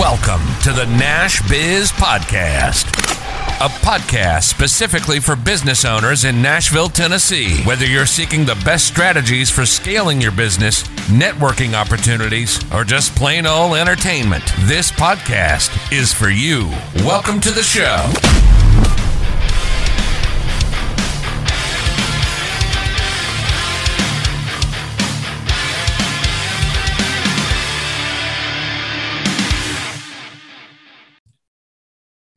Welcome to the Nash Biz Podcast, a podcast specifically for business owners in Nashville, Tennessee. Whether you're seeking the best strategies for scaling your business, networking opportunities, or just plain old entertainment, this podcast is for you. Welcome to the show.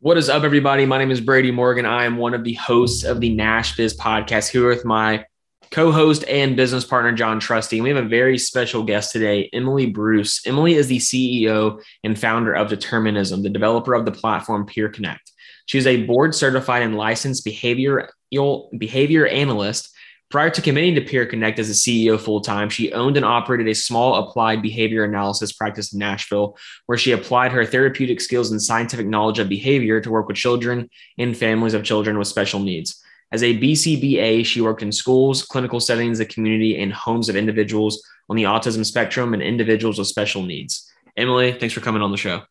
What is up, everybody? My name is Brady Morgan. I am one of the hosts of the Nash Biz Podcast here with my co-host and business partner, John Trusty. And we have a very special guest today, Emily Bruce. Emily is the CEO and founder of Determinism, the developer of the platform PeerKnect. She's a board-certified and licensed behavior analyst. Prior to committing to PeerKnect as a CEO full-time, she owned and operated a small applied behavior analysis practice in Nashville, where she applied her therapeutic skills and scientific knowledge of behavior to work with children and families of children with special needs. As a BCBA, she worked in schools, clinical settings, the community, and homes of individuals on the autism spectrum and individuals with special needs. Emily, thanks for coming on the show.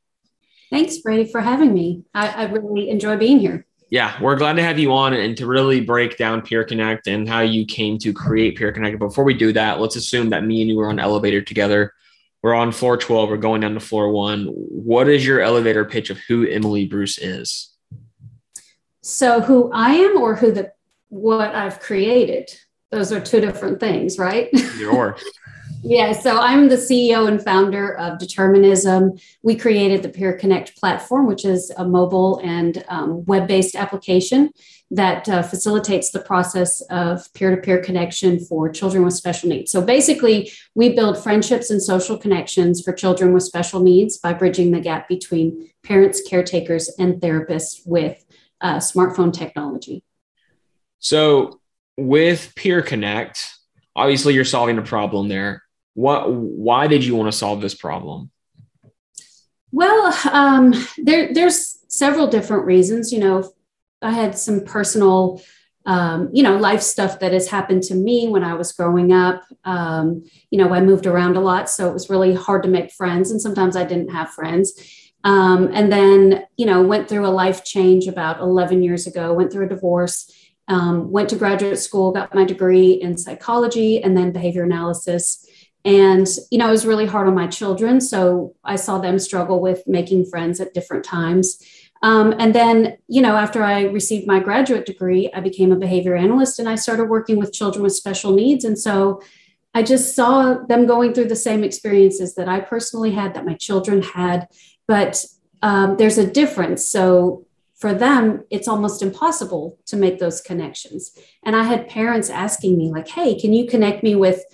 Thanks, Brady, for having me. I really enjoy being here. Yeah, we're glad to have you on and to really break down PeerKnect and how you came to create PeerKnect. Before we do that, let's assume that me and you were on elevator together. We're on floor 12. We're going down to floor 1. What is your elevator pitch of who Emily Bruce is? So who I am or what I've created? Those are two different things, right? Either or. Yeah, so I'm the CEO and founder of Determinism. We created the PeerKnect platform, which is a mobile and web-based application that facilitates the process of peer-to-peer connection for children with special needs. So basically, we build friendships and social connections for children with special needs by bridging the gap between parents, caretakers, and therapists with smartphone technology. So with PeerKnect, obviously you're solving a problem there. Why did you want to solve this problem? Well, there's several different reasons. You know, I had some personal, life stuff that has happened to me when I was growing up. I moved around a lot, so it was really hard to make friends. And sometimes I didn't have friends. And then, went through a life change about 11 years ago, went through a divorce, went to graduate school, got my degree in psychology and then behavior analysis. And, it was really hard on my children. So I saw them struggle with making friends at different times. And then, after I received my graduate degree, I became a behavior analyst and I started working with children with special needs. And so I just saw them going through the same experiences that I personally had, that my children had, but there's a difference. So for them, it's almost impossible to make those connections. And I had parents asking me like, hey, can you connect me with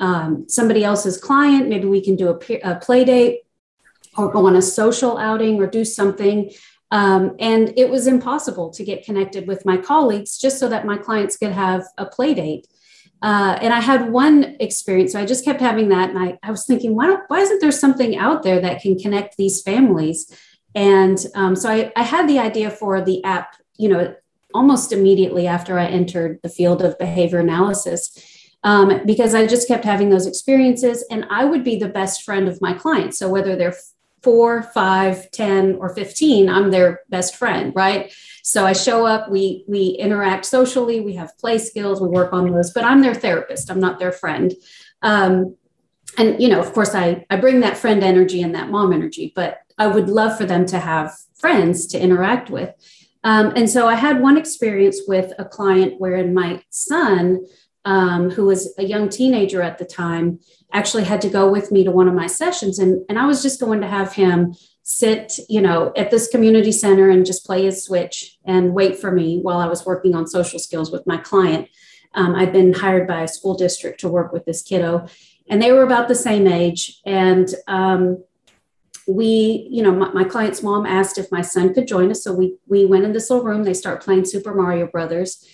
somebody else's client? Maybe we can do a play date or go on a social outing or do something. And it was impossible to get connected with my colleagues just so that my clients could have a play date. And I had one experience, so I just kept having that. And I was thinking, why isn't there something out there that can connect these families? And so I had the idea for the app, almost immediately after I entered the field of behavior analysis, because I just kept having those experiences and I would be the best friend of my clients. So whether they're 4, 5, 10, or 15, I'm their best friend, right? So I show up, we interact socially, we have play skills, we work on those, but I'm their therapist, I'm not their friend. And, of course, I bring that friend energy and that mom energy, but I would love for them to have friends to interact with. And so I had one experience with a client wherein my son, who was a young teenager at the time, actually had to go with me to one of my sessions. And I was just going to have him sit, at this community center and just play his Switch and wait for me while I was working on social skills with my client. I'd been hired by a school district to work with this kiddo. And they were about the same age. And my client's mom asked if my son could join us. So we went in this little room. They start playing Super Mario Brothers.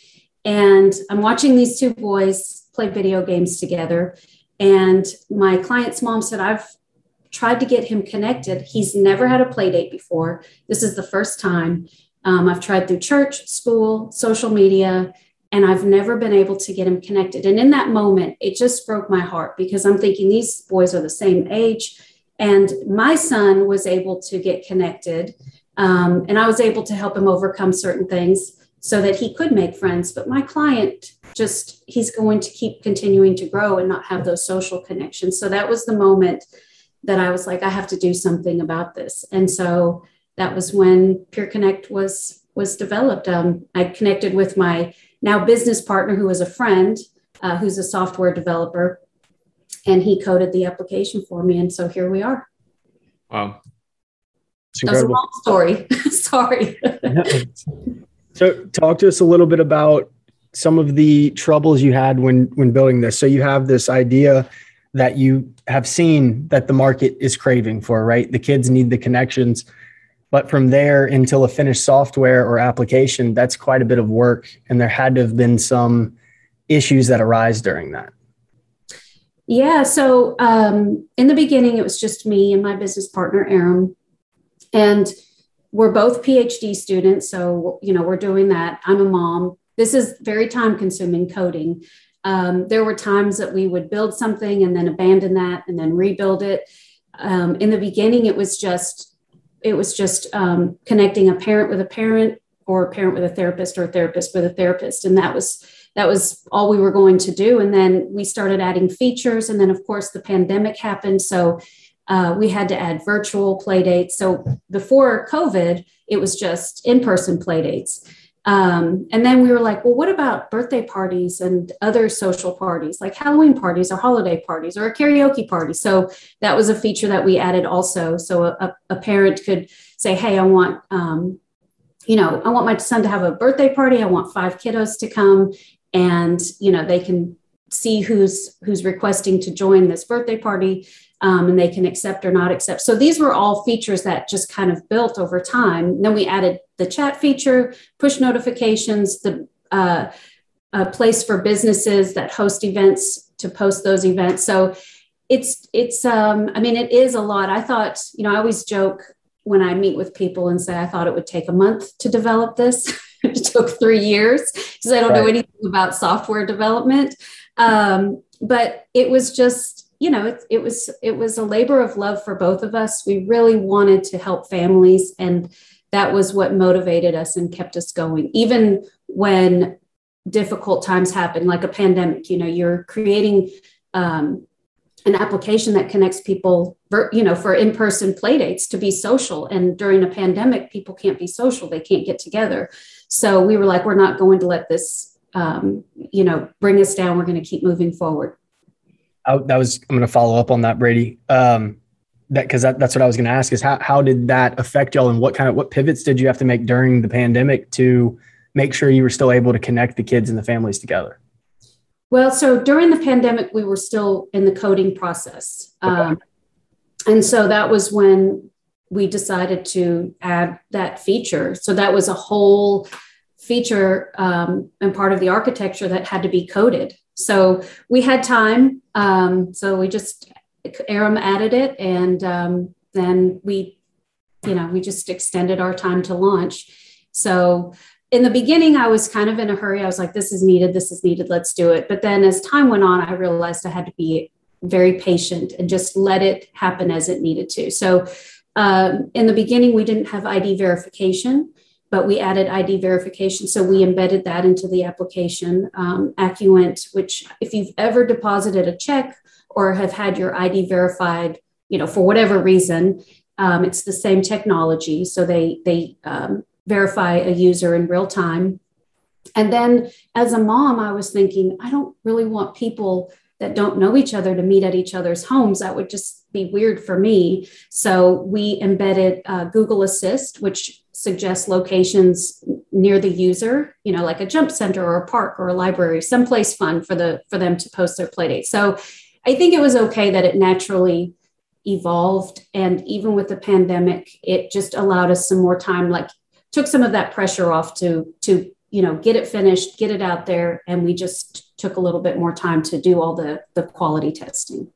And I'm watching these two boys play video games together. And my client's mom said, I've tried to get him connected. He's never had a play date before. This is the first time. I've tried through church, school, social media, and I've never been able to get him connected. And in that moment, it just broke my heart because I'm thinking these boys are the same age. And my son was able to get connected, and I was able to help him overcome certain things so that he could make friends. But my client just, he's going to keep continuing to grow and not have those social connections. So that was the moment that I was like, I have to do something about this. And so that was when PeerKnect was developed. I connected with my now business partner, who was a friend, who's a software developer, and he coded the application for me. And so here we are. Wow. That was a long story. Sorry. So talk to us a little bit about some of the troubles you had when building this. So you have this idea that you have seen that the market is craving for, right? The kids need the connections. But from there until a finished software or application, that's quite a bit of work. And there had to have been some issues that arise during that. Yeah. So in the beginning, it was just me and my business partner, Aram. And we're both PhD students. So, you know, we're doing that. I'm a mom. This is very time consuming, coding. There were times that we would build something and then abandon that and then rebuild it. In the beginning, it was just connecting a parent with a parent, or a parent with a therapist, or a therapist with a therapist. And that was all we were going to do. And then we started adding features. And then, of course, the pandemic happened. So we had to add virtual play dates. So before COVID, it was just in-person play dates. And then we were like, well, what about birthday parties and other social parties, like Halloween parties or holiday parties or a karaoke party? So that was a feature that we added also. So a parent could say, hey, I want my son to have a birthday party. I want 5 kiddos to come, and, you know, they can see who's requesting to join this birthday party, and they can accept or not accept. So these were all features that just kind of built over time. And then we added the chat feature, push notifications, the place for businesses that host events to post those events. So it is a lot. I thought, you know, I always joke when I meet with people and say, I thought it would take a month to develop this. It took 3 years because I don't know anything about software development. But it was just, you know, it was a labor of love for both of us. We really wanted to help families, and that was what motivated us and kept us going, even when difficult times happened, like a pandemic. You know, you're creating an application that connects people, you know, for in-person playdates to be social. And during a pandemic, people can't be social. They can't get together. So we were like, we're not going to let this, bring us down. We're going to keep moving forward. I'm going to follow up on that, Brady. That's what I was going to ask is how did that affect y'all, and what pivots did you have to make during the pandemic to make sure you were still able to connect the kids and the families together? Well, so during the pandemic, we were still in the coding process. And so that was when we decided to add that feature. So that was a whole feature and part of the architecture that had to be coded. So we had time. So we just, Aram added it, and then we just extended our time to launch. So in the beginning, I was kind of in a hurry. I was like, this is needed, let's do it. But then as time went on, I realized I had to be very patient and just let it happen as it needed to. So in the beginning, we didn't have ID verification, but we added ID verification. So we embedded that into the application. Acuant, which if you've ever deposited a check or have had your ID verified, you know, for whatever reason, it's the same technology. So they verify a user in real time. And then as a mom, I was thinking, I don't really want people that don't know each other to meet at each other's homes. That would just be weird for me. So we embedded Google Assist, which suggests locations near the user, you know, like a jump center or a park or a library, someplace fun for them to post their playdate. So I think it was okay that it naturally evolved. And even with the pandemic, it just allowed us some more time, like took some of that pressure off to get it finished, get it out there. And we just took a little bit more time to do all the quality testing.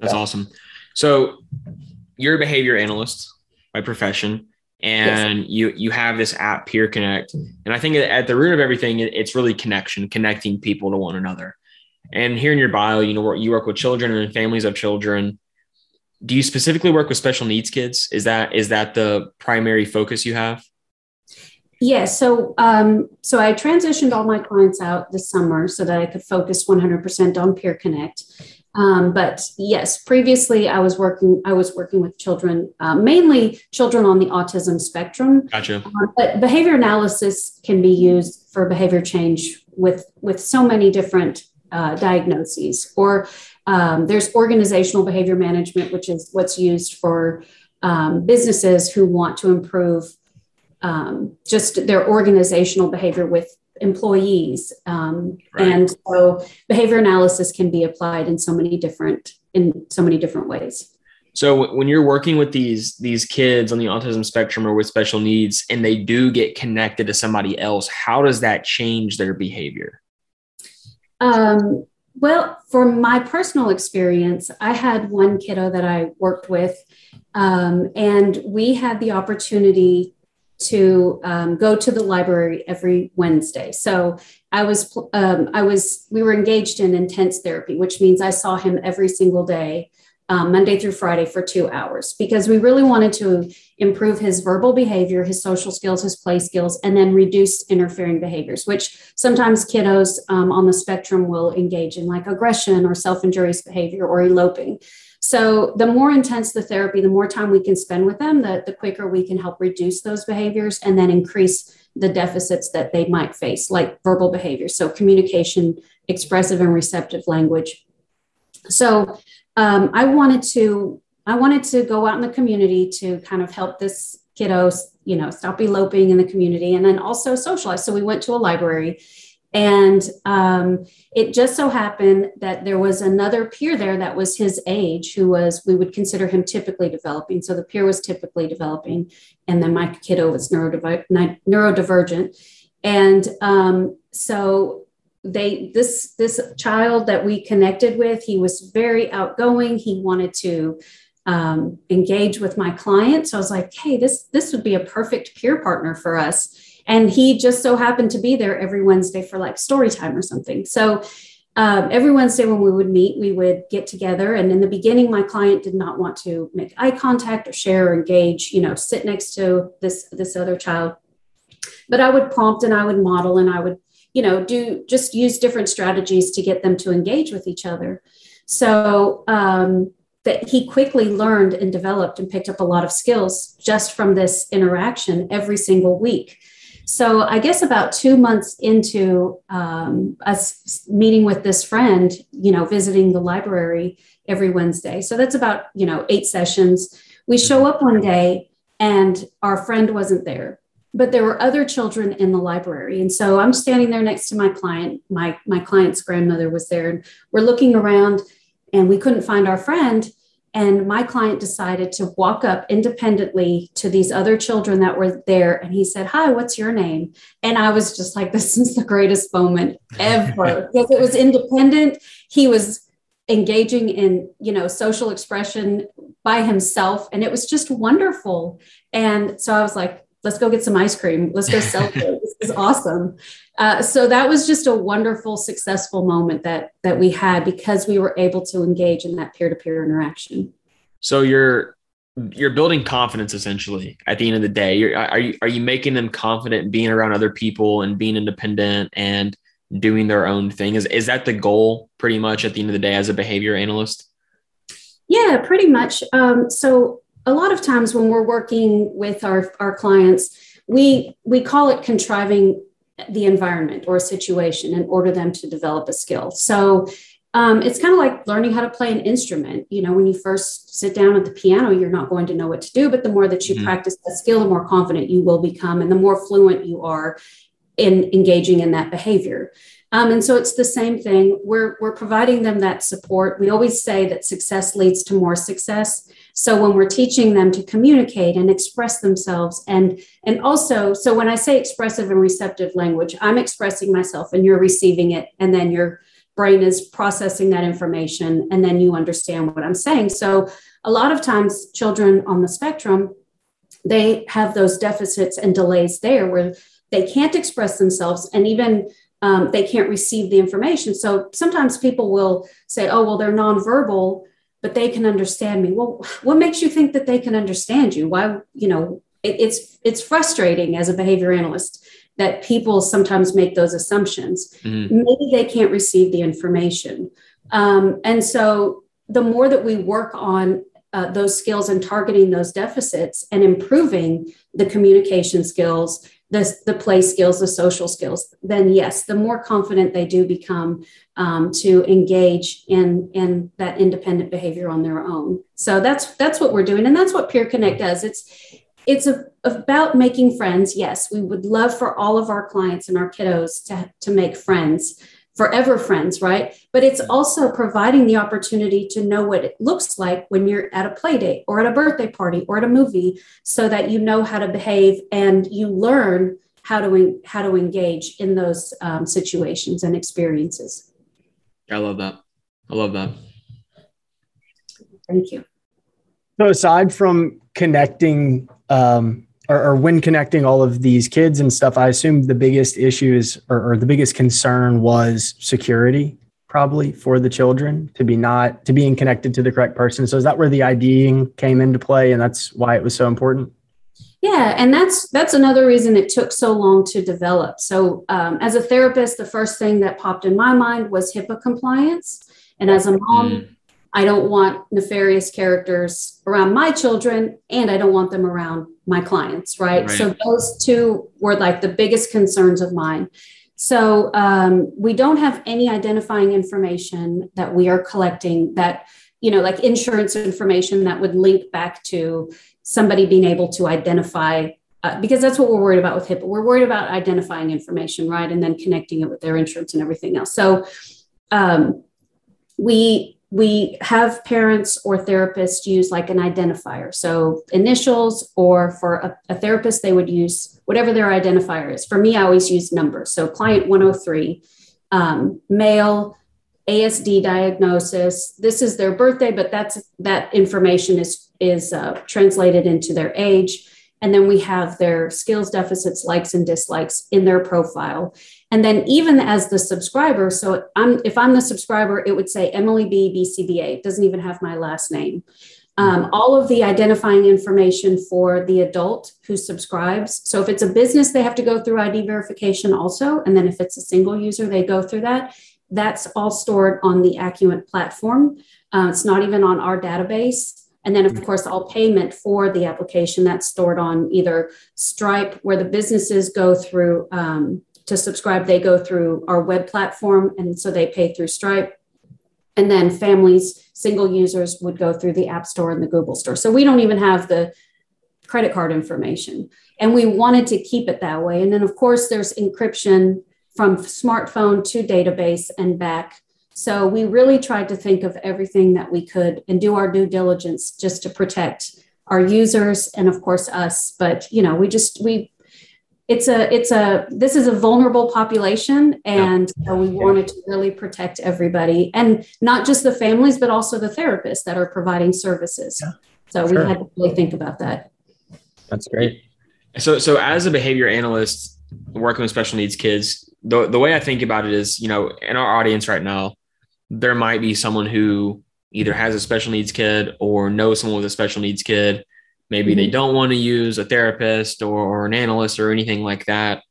That's awesome. So you're a behavior analyst by profession, and yes, you have this app, PeerKnect. And I think at the root of everything, it's really connecting people to one another. And here in your bio, you know, you work with children and families of children. Do you specifically work with special needs kids? Is that the primary focus you have? Yes. So I transitioned all my clients out this summer so that I could focus 100% on PeerKnect. But yes, previously I was working with children, mainly children on the autism spectrum. Gotcha. But behavior analysis can be used for behavior change with so many different diagnoses. Or there's organizational behavior management, which is what's used for businesses who want to improve just their organizational behavior with employees. Right. And so behavior analysis can be applied in so many different ways. So when you're working with these kids on the autism spectrum or with special needs, and they do get connected to somebody else, how does that change their behavior? Well, from my personal experience, I had one kiddo that I worked with, and we had the opportunity to go to the library every Wednesday. So we were engaged in intense therapy, which means I saw him every single day, Monday through Friday for 2 hours, because we really wanted to improve his verbal behavior, his social skills, his play skills, and then reduce interfering behaviors, which sometimes kiddos on the spectrum will engage in, like aggression or self-injurious behavior or eloping. So the more intense the therapy, the more time we can spend with them, the quicker we can help reduce those behaviors and then increase the deficits that they might face, like verbal behavior. So communication, expressive and receptive language. So I wanted to go out in the community to kind of help this kiddo, stop eloping in the community and then also socialize. So we went to a library. And it just so happened that there was another peer there that was his age, we would consider him typically developing. So the peer was typically developing. And then my kiddo was neurodivergent. And so this child that we connected with, he was very outgoing. He wanted to engage with my client. So I was like, hey, this would be a perfect peer partner for us. And he just so happened to be there every Wednesday for like story time or something. So every Wednesday when we would meet, we would get together. And in the beginning, my client did not want to make eye contact or share or engage, sit next to this other child. But I would prompt and I would model and I would, use different strategies to get them to engage with each other. So that he quickly learned and developed and picked up a lot of skills just from this interaction every single week. So I guess about 2 months into us meeting with this friend, visiting the library every Wednesday. So that's about, 8 sessions. We show up one day and our friend wasn't there, but there were other children in the library. And so I'm standing there next to my client. My client's grandmother was there and we're looking around and we couldn't find our friend. And my client decided to walk up independently to these other children that were there. And he said, hi, what's your name? And I was just like, this is the greatest moment ever. Because it was independent. He was engaging in, social expression by himself. And it was just wonderful. And so I was like, let's go get some ice cream. Let's go celebrate. This is awesome. So that was just a wonderful, successful moment that we had because we were able to engage in that peer-to-peer interaction. So you're building confidence essentially at the end of the day. Are you making them confident in being around other people and being independent and doing their own thing? Is that the goal pretty much at the end of the day as a behavior analyst? Yeah, pretty much. So a lot of times when we're working with our clients, we call it contriving the environment or a situation in order them to develop a skill. So it's kind of like learning how to play an instrument. When you first sit down at the piano, you're not going to know what to do, but the more that you practice that skill, the more confident you will become and the more fluent you are in engaging in that behavior. And so it's the same thing. We're providing them that support. We always say that success leads to more success. So when we're teaching them to communicate and express themselves and also, so when I say expressive and receptive language, I'm expressing myself and you're receiving it. And then your brain is processing that information and then you understand what I'm saying. So a lot of times children on the spectrum, they have those deficits and delays there where they can't express themselves and even they can't receive the information. So sometimes people will say, oh, well, they're nonverbal. but they can understand me. Well, what makes you think that they can understand you? Why, you know, it's frustrating as a behavior analyst that people sometimes make those assumptions. Mm-hmm. Maybe they can't receive the information. And so the more that we work on those skills and targeting those deficits and improving the communication skills, the play skills, the social skills, then yes, the more confident they do become to engage in that independent behavior on their own. So that's what we're doing. And that's what PeerKnect does. It's about making friends. Yes, we would love for all of our clients and our kiddos to make friends, forever friends, right? But it's also providing the opportunity to know what it looks like when you're at a play date or at a birthday party or at a movie, so that you know how to behave and you learn how to engage in those situations and experiences. I love that. I love that. Thank you. So aside from connecting or when connecting all of these kids and stuff, I assume the biggest issues or the biggest concern was security, probably, for the children to being connected to the correct person. So is that where the IDing came into play, and that's why it was so important? Yeah. And that's another reason it took so long to develop. So as a therapist, the first thing that popped in my mind was HIPAA compliance. And as a mom, I don't want nefarious characters around my children, and I don't want them around my clients, right? So those two were like the biggest concerns of mine. So we don't have any identifying information that we are collecting that, you know, like insurance information that would link back to somebody being able to identify, because that's what we're worried about with HIPAA. We're worried about identifying information, right? And then connecting it with their insurance and everything else. So we have parents or therapists use like an identifier. So initials, or for a therapist, they would use whatever their identifier is. For me, I always use numbers. So client 103, male, ASD diagnosis. This is their birthday, but that information is translated into their age. And then we have their skills deficits, likes and dislikes in their profile. And then even as the subscriber, so if I'm the subscriber, it would say Emily B, BCBA. It doesn't even have my last name. All of the identifying information for the adult who subscribes. So if it's a business, they have to go through ID verification also. And then if it's a single user, they go through that. That's all stored on the Acuant platform. It's not even on our database. And then, of course, all payment for the application, that's stored on either Stripe, where the businesses go through to subscribe, they go through our web platform. And so they pay through Stripe. And then families, single users would go through the App Store and the Google Store. So we don't even have the credit card information. And we wanted to keep it that way. And then, of course, there's encryption from smartphone to database and back. So we really tried to think of everything that we could and do our due diligence just to protect our users and, of course, us. But, you know, this is a vulnerable population. And so we wanted to really protect everybody, and not just the families, but also the therapists that are providing services. Yeah. So we had to really think about that. That's great. So as a behavior analyst working with special needs kids, the way I think about it is, you know, in our audience right now, there might be someone who either has a special needs kid or knows someone with a special needs kid. Maybe they don't want to use a therapist or an analyst or anything like that.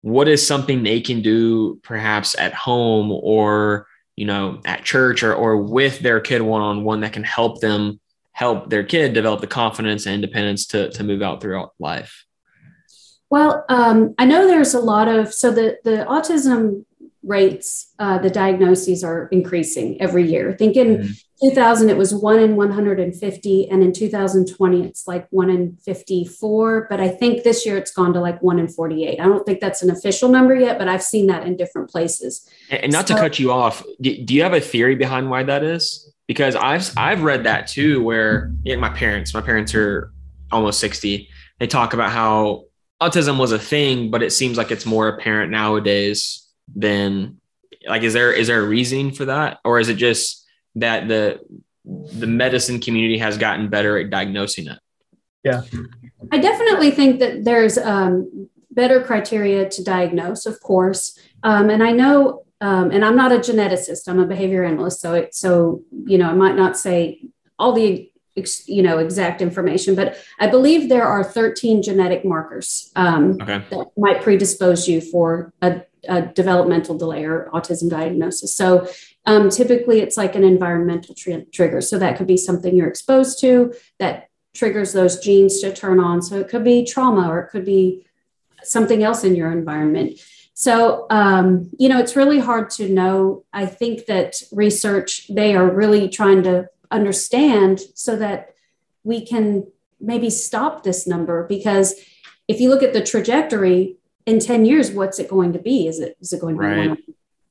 What is something they can do perhaps at home or, you know, at church or with their kid one-on-one that can help them help their kid develop the confidence and independence to move out throughout life? Well, I know there's a lot of, so the autism rates, the diagnoses are increasing every year. I think in 2000, it was 1 in 150. And in 2020, it's like 1 in 54. But I think this year it's gone to like 1 in 48. I don't think that's an official number yet, but I've seen that in different places. And not to cut you off, do you have a theory behind why that is? Because I've read that too, where my parents are almost 60. They talk about how autism was a thing, but it seems like it's more apparent nowadays than like, is there a reasoning for that? Or is it just that the medicine community has gotten better at diagnosing it? Yeah. I definitely think that there's better criteria to diagnose, of course. And I know And I'm not a geneticist, I'm a behavior analyst. So I might not say all the, exact information, but I believe there are 13 genetic markers that might predispose you for a developmental delay or autism diagnosis. So typically it's like an environmental trigger. So that could be something you're exposed to that triggers those genes to turn on. So it could be trauma, or it could be something else in your environment. So, it's really hard to know. I think that research, they are really trying to understand so that we can maybe stop this number, because if you look at the trajectory in 10 years, what's it going to be? Is it going to be one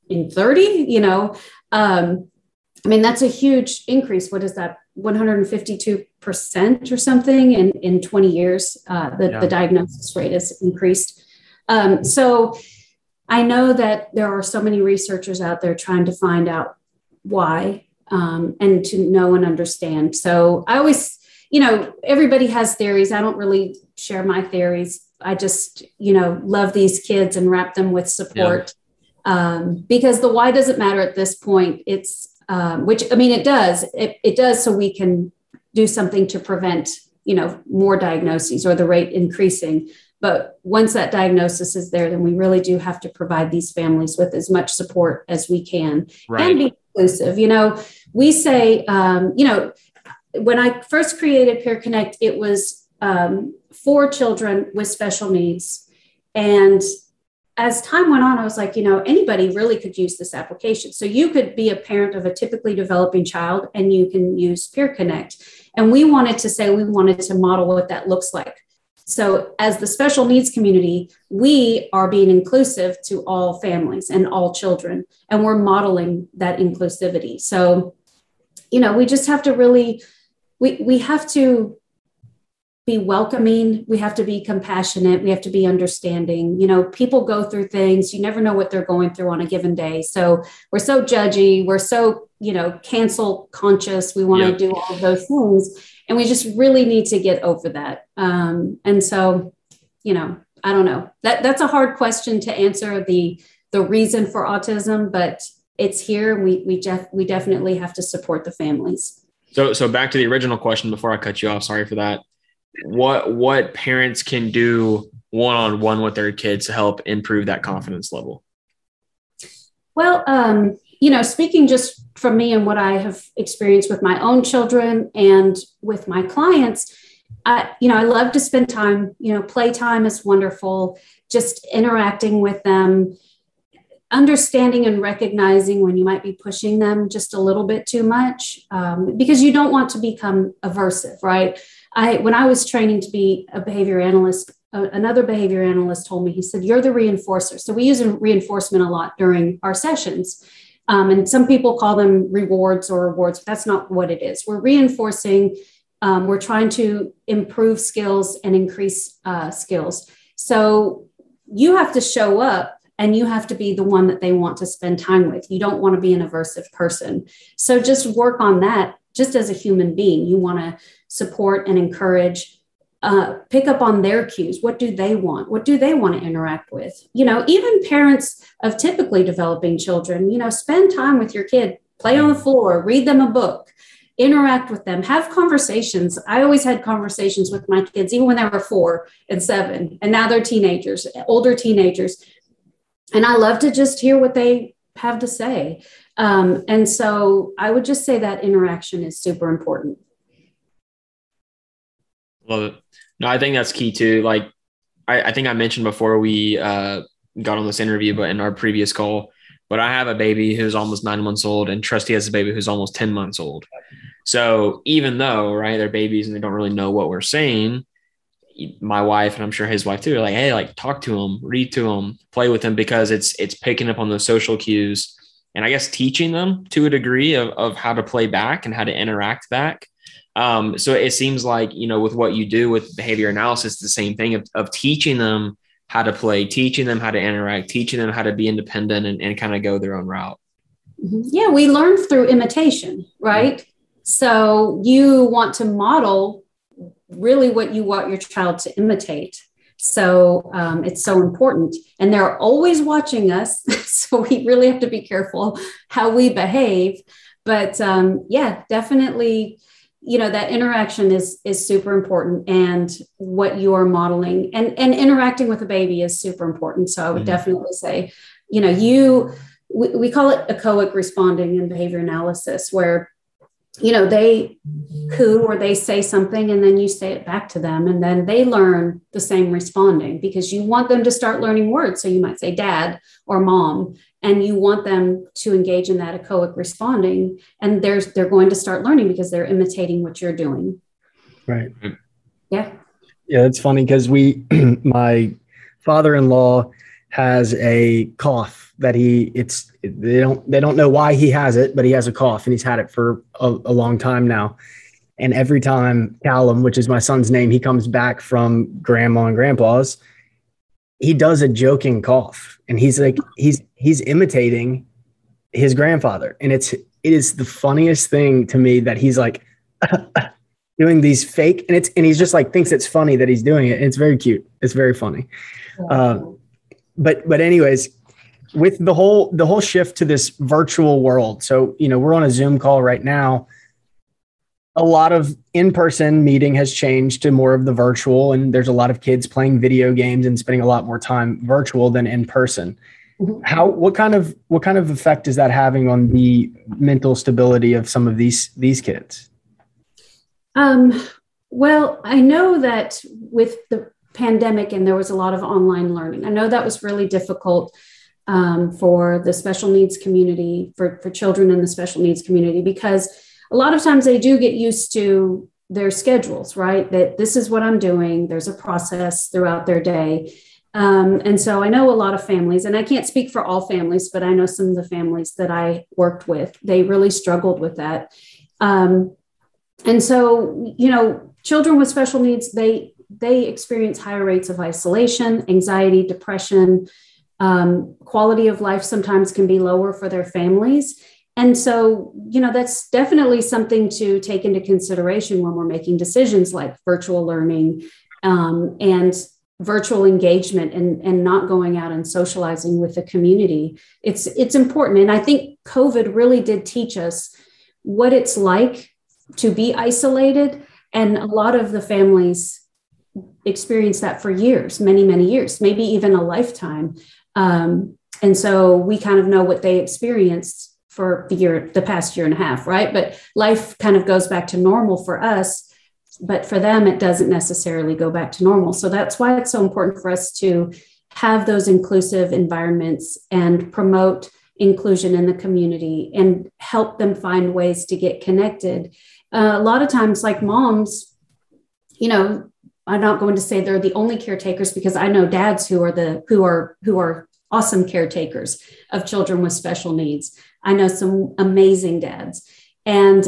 in 30? That's a huge increase. What is that? 152% or something in 20 years, the diagnosis rate has increased. So I know that there are so many researchers out there trying to find out why, and to know and understand. So I always, everybody has theories. I don't really share my theories. I just, love these kids and wrap them with support, because the why doesn't matter at this point. It does. So we can do something to prevent, more diagnoses or the rate increasing. But once that diagnosis is there, then we really do have to provide these families with as much support as we can and be inclusive. We say, when I first created PeerKnect, it was for children with special needs. And as time went on, I was like, anybody really could use this application. So you could be a parent of a typically developing child and you can use PeerKnect. And we wanted to model what that looks like. So as the special needs community, we are being inclusive to all families and all children, and we're modeling that inclusivity. So, we just have to really, we have to be welcoming. We have to be compassionate. We have to be understanding. People go through things. You never know what they're going through on a given day. So we're so judgy. We're so, cancel conscious. We want to do all of those things. And we just really need to get over that. I don't know. That's a hard question to answer, the reason for autism, but it's here. We definitely have to support the families. So back to the original question before I cut you off. Sorry for that. What parents can do one-on-one with their kids to help improve that confidence level? Well, speaking just from me and what I have experienced with my own children and with my clients, I love to spend time, playtime is wonderful, just interacting with them, understanding and recognizing when you might be pushing them just a little bit too much, because you don't want to become aversive, right? When I was training to be a behavior analyst, another behavior analyst told me, he said, you're the reinforcer. So we use reinforcement a lot during our sessions. And some people call them rewards or awards, but that's not what it is. We're reinforcing, we're trying to improve skills and increase skills. So you have to show up and you have to be the one that they want to spend time with. You don't want to be an aversive person. So just work on that. Just as a human being, you want to support and encourage, pick up on their cues. What do they want? What do they want to interact with? Even parents of typically developing children, spend time with your kid, play on the floor, read them a book, interact with them, have conversations. I always had conversations with my kids, even when they were 4 and 7, and now they're teenagers, older teenagers. And I love to just hear what they have to say. And so I would just say that interaction is super important. Love it. No, I think that's key too. Like I think I mentioned before we got on this interview, but in our previous call, but I have a baby who's almost 9 months old, and Trusty has a baby who's almost 10 months old. So even though, they're babies and they don't really know what we're saying, my wife, and I'm sure his wife too, are like, hey, talk to them, read to them, play with them, because it's picking up on those social cues and I guess teaching them to a degree of how to play back and how to interact back. So it seems like, with what you do with behavior analysis, the same thing of teaching them how to play, teaching them how to interact, teaching them how to be independent and kind of go their own route. Yeah, we learn through imitation, right? Mm-hmm. So you want to model really what you want your child to imitate. So it's so important. And they're always watching us. So we really have to be careful how we behave. But yeah, definitely, you know, that interaction is super important, and what you're modeling and interacting with a baby is super important. So I would definitely say, you know, we call it echoic responding in behavior analysis, where, you know, they coo or they say something and then you say it back to them, and then they learn the same responding, because you want them to start learning words. So you might say dad or mom, and you want them to engage in that echoic responding, and they're going to start learning because they're imitating what you're doing. Right. Yeah. Yeah. It's funny because my father-in-law has a cough that they don't know why he has it, but he has a cough, and he's had it for a long time now. And every time Callum, which is my son's name, he comes back from grandma and grandpa's, he does a joking cough, and he's imitating his grandfather. And it is the funniest thing to me that he's like doing these fake, and he's just like, thinks it's funny that he's doing it. And it's very cute. It's very funny. But anyways, with the whole shift to this virtual world. So, you know, we're on a Zoom call right now. A lot of in-person meeting has changed to more of the virtual, and there's a lot of kids playing video games and spending a lot more time virtual than in person. What kind of effect is that having on the mental stability of some of these kids? Well, I know that with the pandemic, and there was a lot of online learning, I know that was really difficult for the special needs community, for children in the special needs community, because a lot of times they do get used to their schedules, right? That this is what I'm doing. There's a process throughout their day. And so I know a lot of families, and I can't speak for all families, but I know some of the families that I worked with, they really struggled with that. And so, you know, children with special needs, they experience higher rates of isolation, anxiety, depression, quality of life sometimes can be lower for their families. And so, you know, that's definitely something to take into consideration when we're making decisions like virtual learning and virtual engagement and not going out and socializing with the community. It's important. And I think COVID really did teach us what it's like to be isolated. And a lot of the families experienced that for years, many, many years, maybe even a lifetime. And so we kind of know what they experienced for the past year and a half, right? But life kind of goes back to normal for us, but for them, it doesn't necessarily go back to normal. So that's why it's so important for us to have those inclusive environments and promote inclusion in the community and help them find ways to get connected. A lot of times, like moms, you know, I'm not going to say they're the only caretakers, because I know dads who are awesome caretakers of children with special needs. I know some amazing dads. And,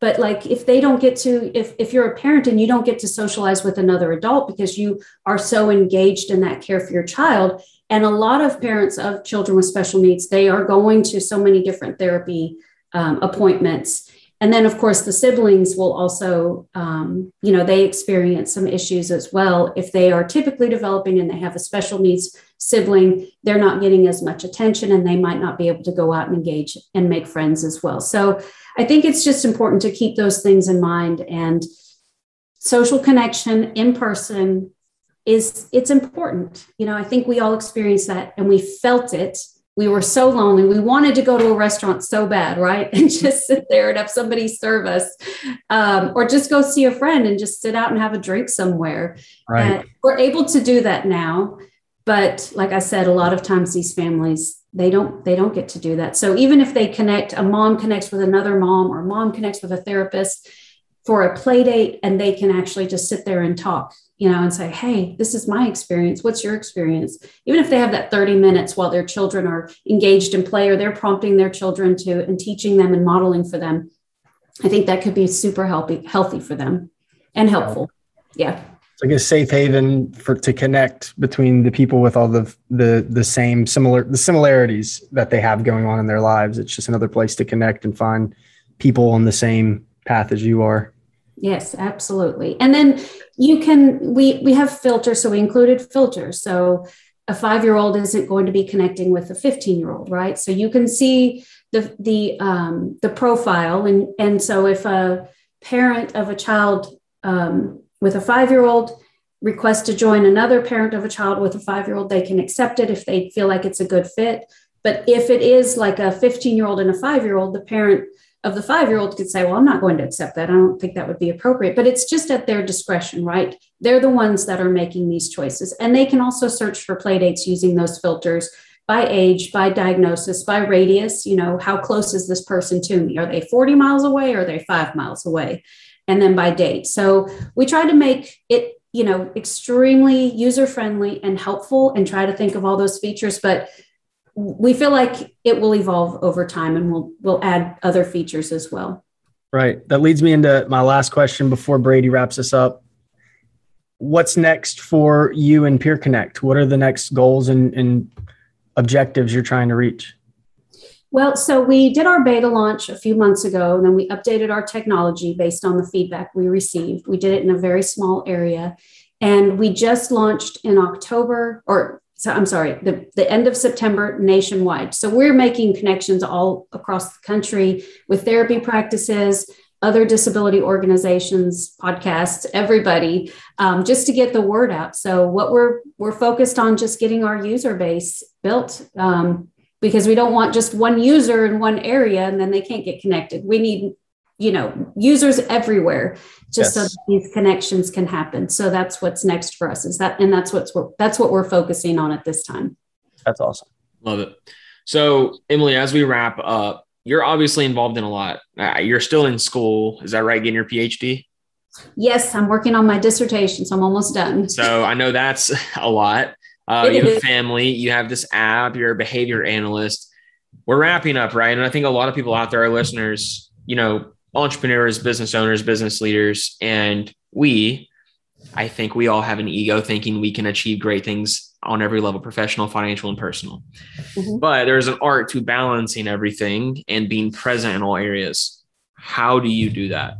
but like, if they don't get to, if you're a parent and you don't get to socialize with another adult because you are so engaged in that care for your child, and a lot of parents of children with special needs, they are going to so many different therapy appointments. And then, of course, the siblings will also, you know, they experience some issues as well. If they are typically developing and they have a special needs sibling, they're not getting as much attention, and they might not be able to go out and engage and make friends as well. So I think it's just important to keep those things in mind, and social connection in person it's important. You know, I think we all experienced that, and we felt it. We were so lonely. We wanted to go to a restaurant so bad, right? And just sit there and have somebody serve us, or just go see a friend and just sit out and have a drink somewhere. Right. And we're able to do that now, but like I said, a lot of times these families, they don't get to do that. So even if they connect, a mom connects with another mom, or mom connects with a therapist for a play date, and they can actually just sit there and talk, you know, and say, hey, this is my experience. What's your experience? Even if they have that 30 minutes while their children are engaged in play, or they're prompting their children to and teaching them and modeling for them, I think that could be super healthy for them and helpful. Yeah. It's like a safe haven to connect between the people with all the similarities that they have going on in their lives. It's just another place to connect and find people on the same path as you are. Yes, absolutely. And then you can, we have filters. So we included filters. So a 5-year-old isn't going to be connecting with a 15-year-old, right? So you can see the profile. And so if a parent of a child with a 5-year-old requests to join another parent of a child with a 5-year-old, they can accept it if they feel like it's a good fit. But if it is like a 15-year-old and a 5-year-old, the parent of the 5-year-old could say, well, I'm not going to accept that. I don't think that would be appropriate, but it's just at their discretion, right? They're the ones that are making these choices. And they can also search for play dates using those filters by age, by diagnosis, by radius. You know, how close is this person to me? Are they 40 miles away? Or are they 5 miles away? And then by date. So we try to make it, you know, extremely user-friendly and helpful and try to think of all those features, but we feel like it will evolve over time and we'll add other features as well. Right. That leads me into my last question before Brady wraps us up. What's next for you and PeerKnect? What are the next goals and objectives you're trying to reach? Well, so we did our beta launch a few months ago, and then we updated our technology based on the feedback we received. We did it in a very small area, and we just launched in October, or so I'm sorry, the end of September nationwide. So we're making connections all across the country with therapy practices, other disability organizations, podcasts, everybody, just to get the word out. So what we're focused on just getting our user base built, because we don't want just one user in one area and then they can't get connected. We need, you know, users everywhere just so that these connections can happen. So that's what's next for us is that, and that's what we're focusing on at this time. That's awesome. Love it. So Emily, as we wrap up, you're obviously involved in a lot. You're still in school. Is that right? Getting your PhD? Yes. I'm working on my dissertation. So I'm almost done. So I know that's a lot. You have family, you have this app, you're a behavior analyst. We're wrapping up, right? And I think a lot of people out there, our listeners, you know, entrepreneurs, business owners, business leaders, and I think we all have an ego thinking we can achieve great things on every level, professional, financial, and personal. Mm-hmm. But there's an art to balancing everything and being present in all areas. How do you do that?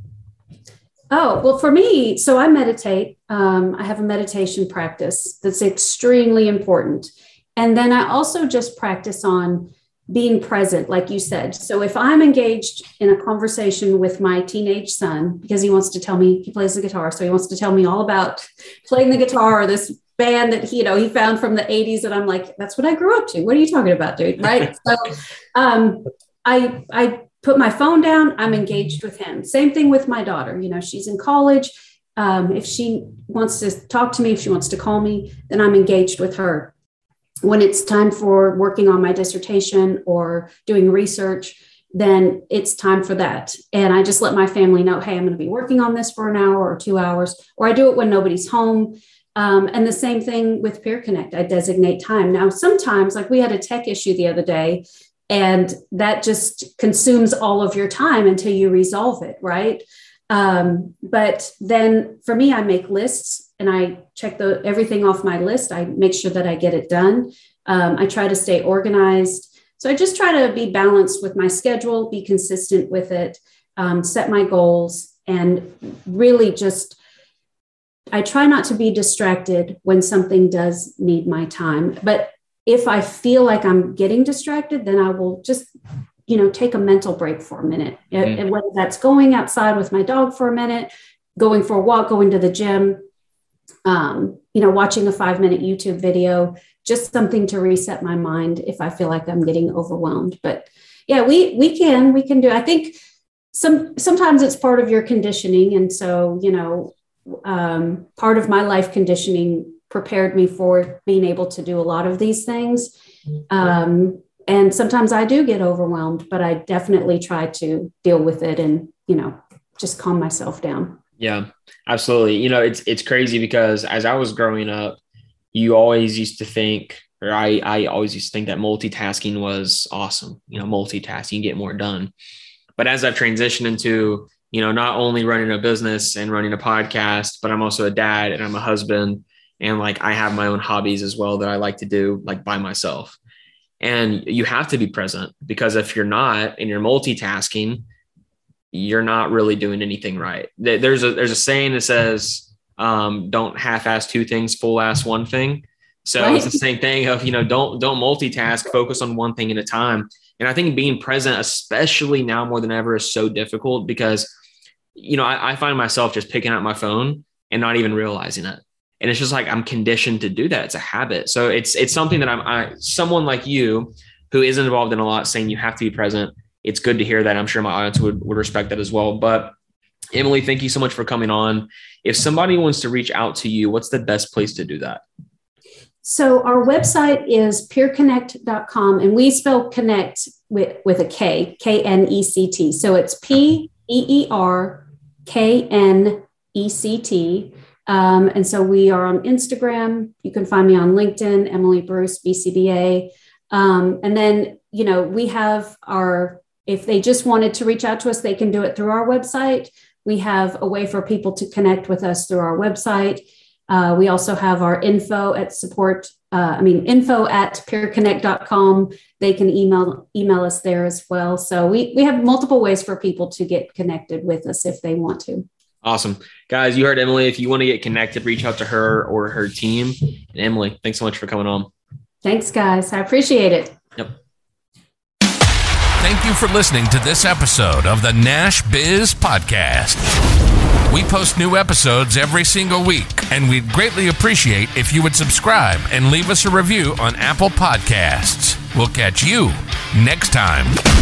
Oh, well, for me, so I meditate. I have a meditation practice that's extremely important. And then I also just practice on being present, like you said. So if I'm engaged in a conversation with my teenage son, because he wants to tell me, he plays the guitar, so he wants to tell me all about playing the guitar or this band that he, you know, he found from the 80s. And I'm like, that's what I grew up to. What are you talking about, dude? Right. So I put my phone down, I'm engaged with him. Same thing with my daughter. You know, she's in college. If she wants to talk to me, if she wants to call me, then I'm engaged with her. When it's time for working on my dissertation or doing research, then it's time for that. And I just let my family know, hey, I'm going to be working on this for an hour or 2 hours, or I do it when nobody's home. And the same thing with PeerKnect. I designate time. Now, sometimes, like we had a tech issue the other day, and that just consumes all of your time until you resolve it, right? But then for me, I make lists and I check everything off my list. I make sure that I get it done. I try to stay organized. So I just try to be balanced with my schedule, be consistent with it, set my goals, and really just I try not to be distracted when something does need my time. But if I feel like I'm getting distracted, then I will just, you know, take a mental break for a minute. Mm-hmm. And whether that's going outside with my dog for a minute, going for a walk, going to the gym, you know, watching a 5-minute YouTube video, just something to reset my mind if I feel like I'm getting overwhelmed. But yeah, we can do, I think sometimes it's part of your conditioning. And so, you know, part of my life conditioning prepared me for being able to do a lot of these things. And sometimes I do get overwhelmed, but I definitely try to deal with it and, you know, just calm myself down. Yeah, absolutely. You know, it's crazy because as I was growing up, you always used to think, or I always used to think that multitasking was awesome. You know, multitasking, you get more done. But as I've transitioned into, you know, not only running a business and running a podcast, but I'm also a dad and I'm a husband. And like, I have my own hobbies as well that I like to do like by myself. And you have to be present because if you're not and you're multitasking, you're not really doing anything right. There's a saying that says, don't half-ass two things, full-ass one thing. So right. It's the same thing of, don't multitask, focus on one thing at a time. And I think being present, especially now more than ever, is so difficult because, I find myself just picking up my phone and not even realizing it. And it's just like, I'm conditioned to do that. It's a habit. So it's something that someone like you who isn't involved in a lot saying you have to be present. It's good to hear that. I'm sure my audience would respect that as well. But Emily, thank you so much for coming on. If somebody wants to reach out to you, what's the best place to do that? So our website is peerknect.com, and we spell connect with a K, K-N-E-C-T. So it's PEERKNECT. And so we are on Instagram. You can find me on LinkedIn, Emily Bruce, BCBA. And then, we have if they just wanted to reach out to us, they can do it through our website. We have a way for people to connect with us through our website. We also have our info at peerknect.com. They can email us there as well. So we have multiple ways for people to get connected with us if they want to. Awesome. Guys, you heard Emily. If you want to get connected, reach out to her or her team. And Emily, thanks so much for coming on. Thanks, guys. I appreciate it. Yep. Thank you for listening to this episode of the Nash Biz Podcast. We post new episodes every single week, and we'd greatly appreciate if you would subscribe and leave us a review on Apple Podcasts. We'll catch you next time.